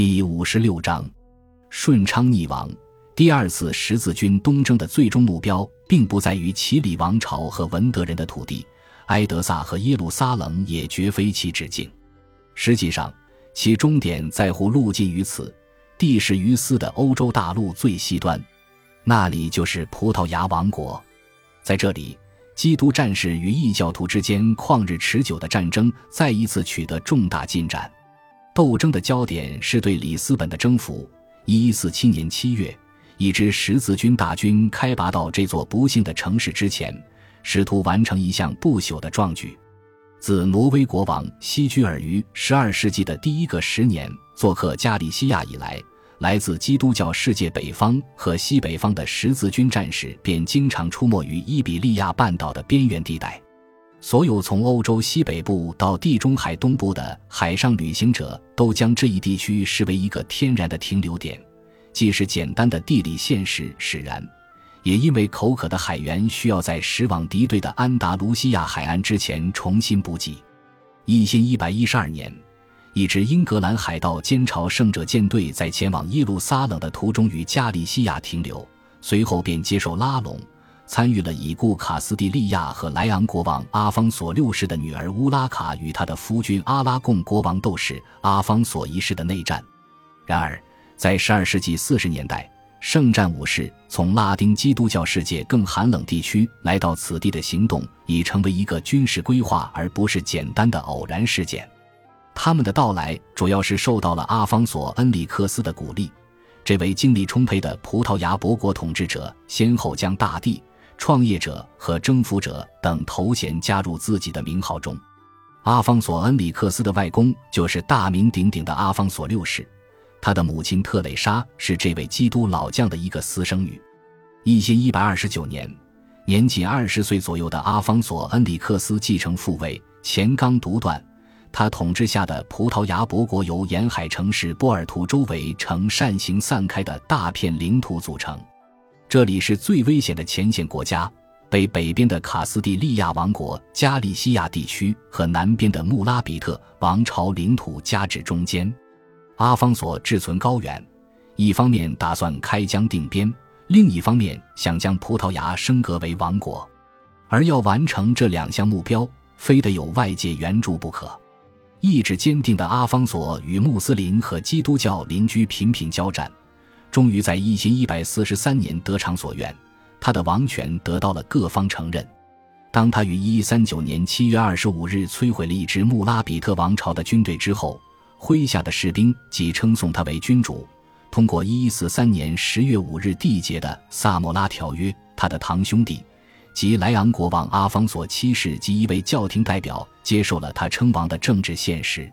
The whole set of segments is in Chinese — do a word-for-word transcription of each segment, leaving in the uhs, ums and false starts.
第五十六章，顺昌逆王。第二次十字军东征的最终目标，并不在于齐里王朝和文德人的土地，埃德萨和耶路撒冷也绝非其止境。实际上，其终点在乎路近于此，地势于斯的欧洲大陆最西端，那里就是葡萄牙王国。在这里，基督战士与异教徒之间旷日持久的战争，再一次取得重大进展。斗争的焦点是对里斯本的征服。一一四七年七月，一支十字军大军开拔到这座不幸的城市之前，试图完成一项不朽的壮举。自挪威国王希居尔于十二世纪的第一个十年做客加利西亚以来，来自基督教世界北方和西北方的十字军战士便经常出没于伊比利亚半岛的边缘地带。所有从欧洲西北部到地中海东部的海上旅行者都将这一地区视为一个天然的停留点，既是简单的地理现实使然，也因为口渴的海员需要在驶往敌对的安达卢西亚海岸之前重新补给。一千一百一十二年，一支英格兰海盗兼朝圣者舰队在前往耶路撒冷的途中与加利西亚停留，随后便接受拉拢，参与了已故卡斯蒂利亚和莱昂国王阿方索六世的女儿乌拉卡与他的夫君阿拉贡国王斗士阿方索一世的内战。然而，在十二世纪四十年代，圣战武士从拉丁基督教世界更寒冷地区来到此地的行动，已成为一个军事规划而不是简单的偶然事件。他们的到来主要是受到了阿方索恩里克斯的鼓励，这位精力充沛的葡萄牙伯国统治者先后将大帝、创业者和征服者等头衔加入自己的名号中。阿方索·恩里克斯的外公就是大名鼎鼎的阿方索六世，他的母亲特蕾莎是这位基督老将的一个私生女。一千一百二十九年，年仅二十岁左右的阿方索·恩里克斯继承父位，前纲独断，他统治下的葡萄牙伯国由沿海城市波尔图周围呈扇形散开的大片领土组成。这里是最危险的前线国家，被北边的卡斯蒂利亚王国加利西亚地区和南边的穆拉比特王朝领土夹至中间。阿方索志存高远，一方面打算开疆定边，另一方面想将葡萄牙升格为王国，而要完成这两项目标，非得有外界援助不可。意志坚定的阿方索与穆斯林和基督教邻居频频交战，终于在一千一百四十三年得偿所愿，他的王权得到了各方承认。当他于一一三九年七月二十五日摧毁了一支穆拉比特王朝的军队之后，麾下的士兵即称颂他为君主。通过一一四三年十月五日缔结的萨莫拉条约，他的堂兄弟及莱昂国王阿方索七世及一位教廷代表接受了他称王的政治现实。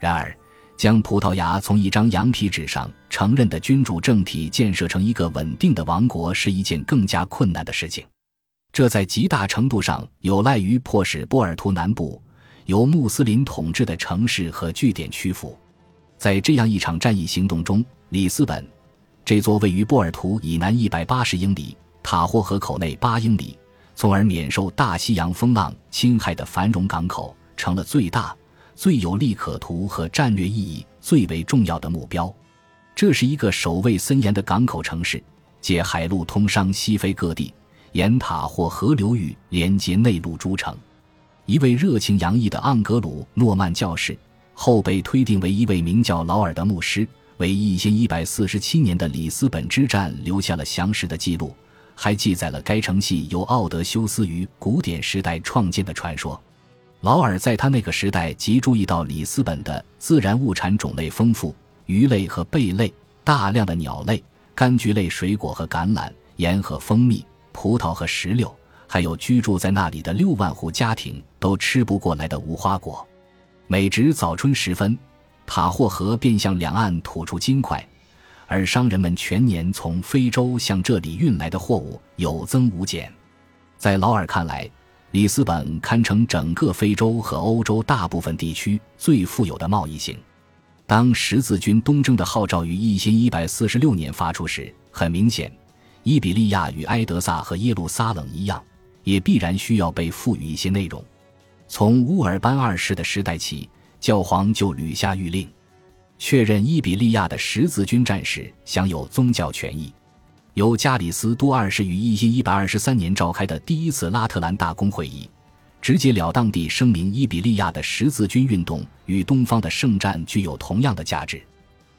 然而，将葡萄牙从一张羊皮纸上承认的君主政体建设成一个稳定的王国是一件更加困难的事情，这在极大程度上有赖于迫使波尔图南部由穆斯林统治的城市和据点屈服。在这样一场战役行动中，里斯本这座位于波尔图以南一百八十英里、塔霍河口内八英里，从而免受大西洋风浪侵害的繁荣港口，成了最大、最有利可图和战略意义最为重要的目标。这是一个守卫森严的港口城市，借海路通商西非各地，沿塔霍河流域连接内陆诸城。一位热情洋溢的盎格鲁诺曼教士，后被推定为一位名叫劳尔的牧师，为一千一百四十七年的里斯本之战留下了详实的记录，还记载了该城系由奥德修斯于古典时代创建的传说。劳尔在他那个时代极注意到里斯本的自然物产种类丰富，鱼类和贝类，大量的鸟类、柑橘类水果和橄榄，盐和蜂蜜，葡萄和石榴，还有居住在那里的六万户家庭都吃不过来的无花果。每值早春时分，塔霍河便向两岸吐出金块，而商人们全年从非洲向这里运来的货物有增无减。在劳尔看来，里斯本堪称整个非洲和欧洲大部分地区最富有的贸易型。当十字军东征的号召于一千一百四十六年发出时，很明显，伊比利亚与埃德萨和耶路撒冷一样，也必然需要被赋予一些内容。从乌尔班二世的时代起，教皇就屡下谕令，确认伊比利亚的十字军战士享有宗教权益。由加里斯多二世于一千一百二十三年召开的第一次拉特兰大公会议，直截了当地声明伊比利亚的十字军运动与东方的圣战具有同样的价值。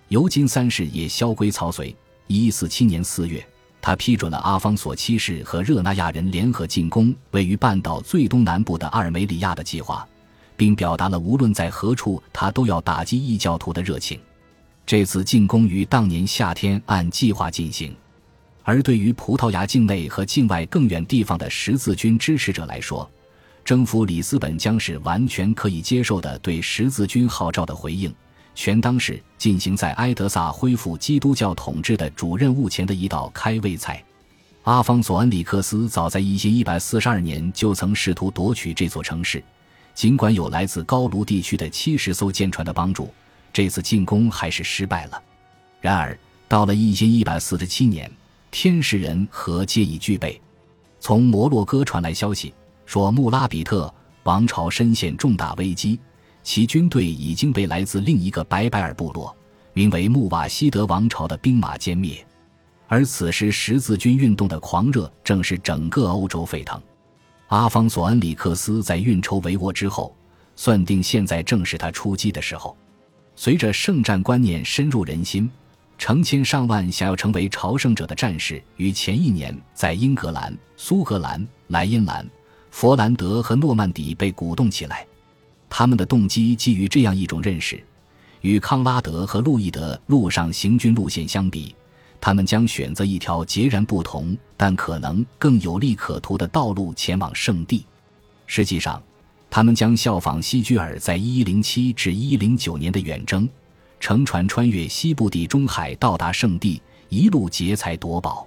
尤金三世也削归曹随。一一四七年四月，他批准了阿方索七世和热那亚人联合进攻位于半岛最东南部的阿尔梅里亚的计划，并表达了无论在何处他都要打击异教徒的热情。这次进攻于当年夏天按计划进行。而对于葡萄牙境内和境外更远地方的十字军支持者来说，征服里斯本将是完全可以接受的对十字军号召的回应，全当是进行在埃德萨恢复基督教统治的主任务前的一道开胃菜。阿方索·恩里克斯早在一千一百四十二年就曾试图夺取这座城市，尽管有来自高卢地区的七十艘舰船的帮助，这次进攻还是失败了。然而，到了一千一百四十七年，天使人和皆已具备。从摩洛哥传来消息，说穆拉比特王朝深陷重大危机，其军队已经被来自另一个白百尔部落名为穆瓦希德王朝的兵马歼灭。而此时十字军运动的狂热正是整个欧洲沸腾。阿方索·恩里克斯在运筹帷幄之后，算定现在正是他出击的时候。随着圣战观念深入人心，成千上万想要成为朝圣者的战士于前一年在英格兰、苏格兰、莱茵兰、佛兰德和诺曼底被鼓动起来，他们的动机基于这样一种认识：与康拉德和路易德陆上行军路线相比，他们将选择一条截然不同但可能更有利可图的道路前往圣地。实际上，他们将效仿希居尔在一一零七至一一零九年的远征，乘船穿越西部地中海到达圣地，一路劫财夺宝。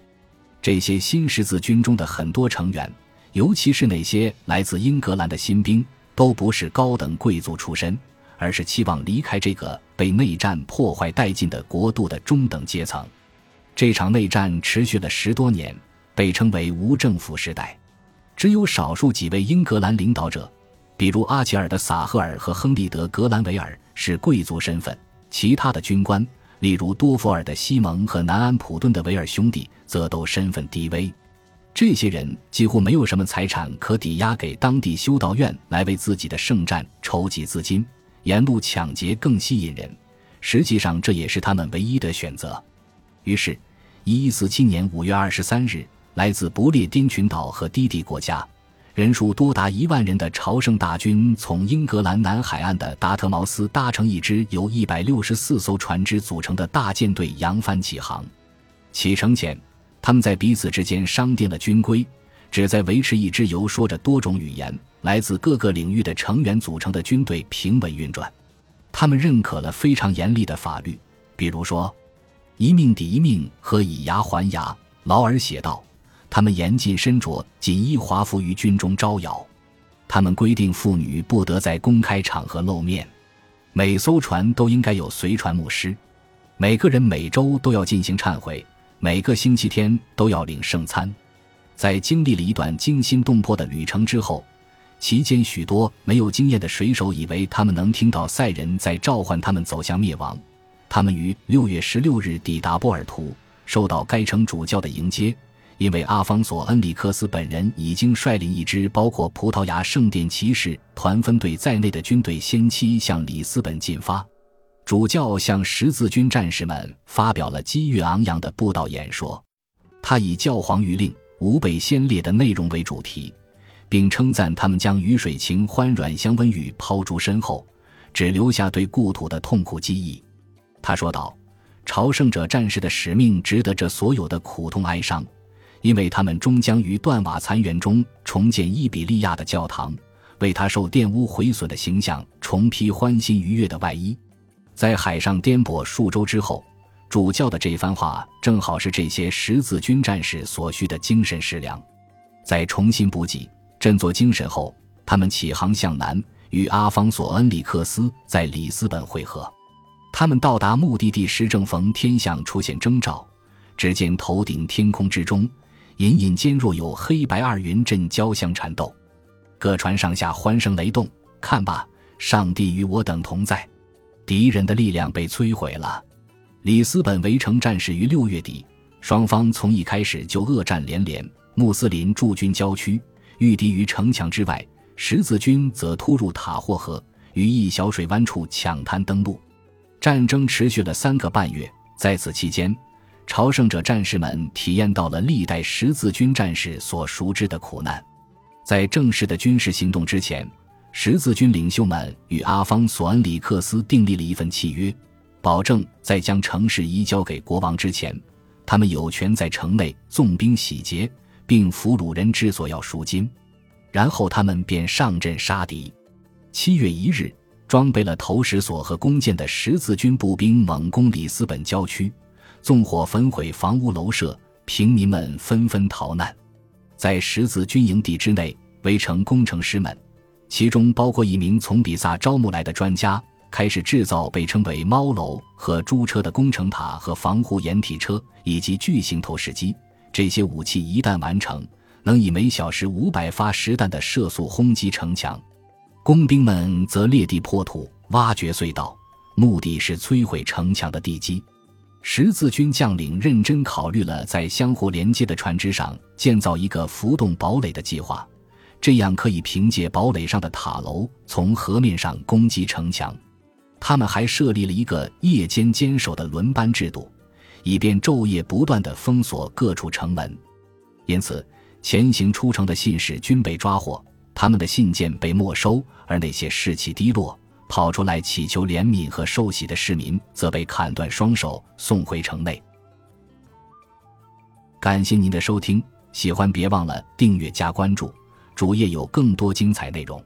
这些新十字军中的很多成员，尤其是那些来自英格兰的新兵，都不是高等贵族出身，而是期望离开这个被内战破坏殆尽的国度的中等阶层。这场内战持续了十多年，被称为无政府时代。只有少数几位英格兰领导者，比如阿齐尔的撒赫尔和亨利德格兰维尔是贵族身份，其他的军官，例如多佛尔的西蒙和南安普顿的维尔兄弟，则都身份低微。这些人几乎没有什么财产可抵押给当地修道院来为自己的圣战筹集资金，沿路抢劫更吸引人，实际上这也是他们唯一的选择。于是一一四七年五月二十三日，来自不列颠群岛和低地国家人数多达一万人的朝圣大军从英格兰南海岸的达特茅斯搭乘一支由一百六十四艘船只组成的大舰队扬帆起航。启程前，他们在彼此之间商定了军规，旨在维持一支由说着多种语言、来自各个领域的成员组成的军队平稳运转。他们认可了非常严厉的法律，比如说一命抵一命和以牙还牙，劳而写道。他们严禁身着锦衣华服于军中招摇。他们规定妇女不得在公开场合露面，每艘船都应该有随船牧师，每个人每周都要进行忏悔，每个星期天都要领圣餐。在经历了一段惊心动魄的旅程之后，期间许多没有经验的水手以为他们能听到赛人在召唤他们走向灭亡。他们于六月十六日抵达波尔图，受到该城主教的迎接，因为阿方索·恩里克斯本人已经率领一支包括葡萄牙圣殿骑士团分队在内的军队先期向里斯本进发。主教向十字军战士们发表了激越昂扬的布道演说，他以教皇谕令、无备先烈的内容为主题，并称赞他们将雨水情欢软乡温语抛诸身后，只留下对故土的痛苦记忆。他说道：朝圣者战士的使命值得这所有的苦痛哀伤，因为他们终将于断瓦残垣中重建伊比利亚的教堂，为他受玷污毁损的形象重披欢欣愉悦的外衣。在海上颠簸数周之后，主教的这番话正好是这些十字军战士所需的精神食粮。在重新补给、振作精神后，他们起航向南，与阿方索·恩里克斯在里斯本会合。他们到达目的地时，正逢天象出现征兆，只见头顶天空之中，隐隐间若有黑白二云阵交相缠斗。各船上下欢声雷动，看吧，上帝与我等同在。敌人的力量被摧毁了。里斯本围城战事于六月底，双方从一开始就恶战连连，穆斯林驻军郊区，御敌于城墙之外，十字军则突入塔霍河，于一小水湾处抢滩登陆。战争持续了三个半月，在此期间，朝圣者战士们体验到了历代十字军战士所熟知的苦难。在正式的军事行动之前，十字军领袖们与阿方索恩里克斯订立了一份契约，保证在将城市移交给国王之前，他们有权在城内纵兵洗劫，并俘虏人质索要赎金，然后他们便上阵杀敌。七月一日，装备了投石索和弓箭的十字军步兵猛攻里斯本郊区，纵火焚毁房屋楼舍，平民们纷纷逃难。在十字军营地之内，围城工程师们，其中包括一名从比萨招募来的专家，开始制造被称为猫楼和猪车的工程塔和防护掩体车，以及巨型投石机。这些武器一旦完成，能以每小时五百发实弹的射速轰击城墙。工兵们则裂地破土，挖掘隧道，目的是摧毁城墙的地基。十字军将领认真考虑了在相互连接的船只上建造一个浮动堡垒的计划，这样可以凭借堡垒上的塔楼从河面上攻击城墙。他们还设立了一个夜间坚守的轮班制度，以便昼夜不断地封锁各处城门。因此，前行出城的信使均被抓获，他们的信件被没收，而那些士气低落跑出来祈求怜悯和受洗的市民则被砍断双手，送回城内。感谢您的收听，喜欢别忘了订阅加关注，主页有更多精彩内容。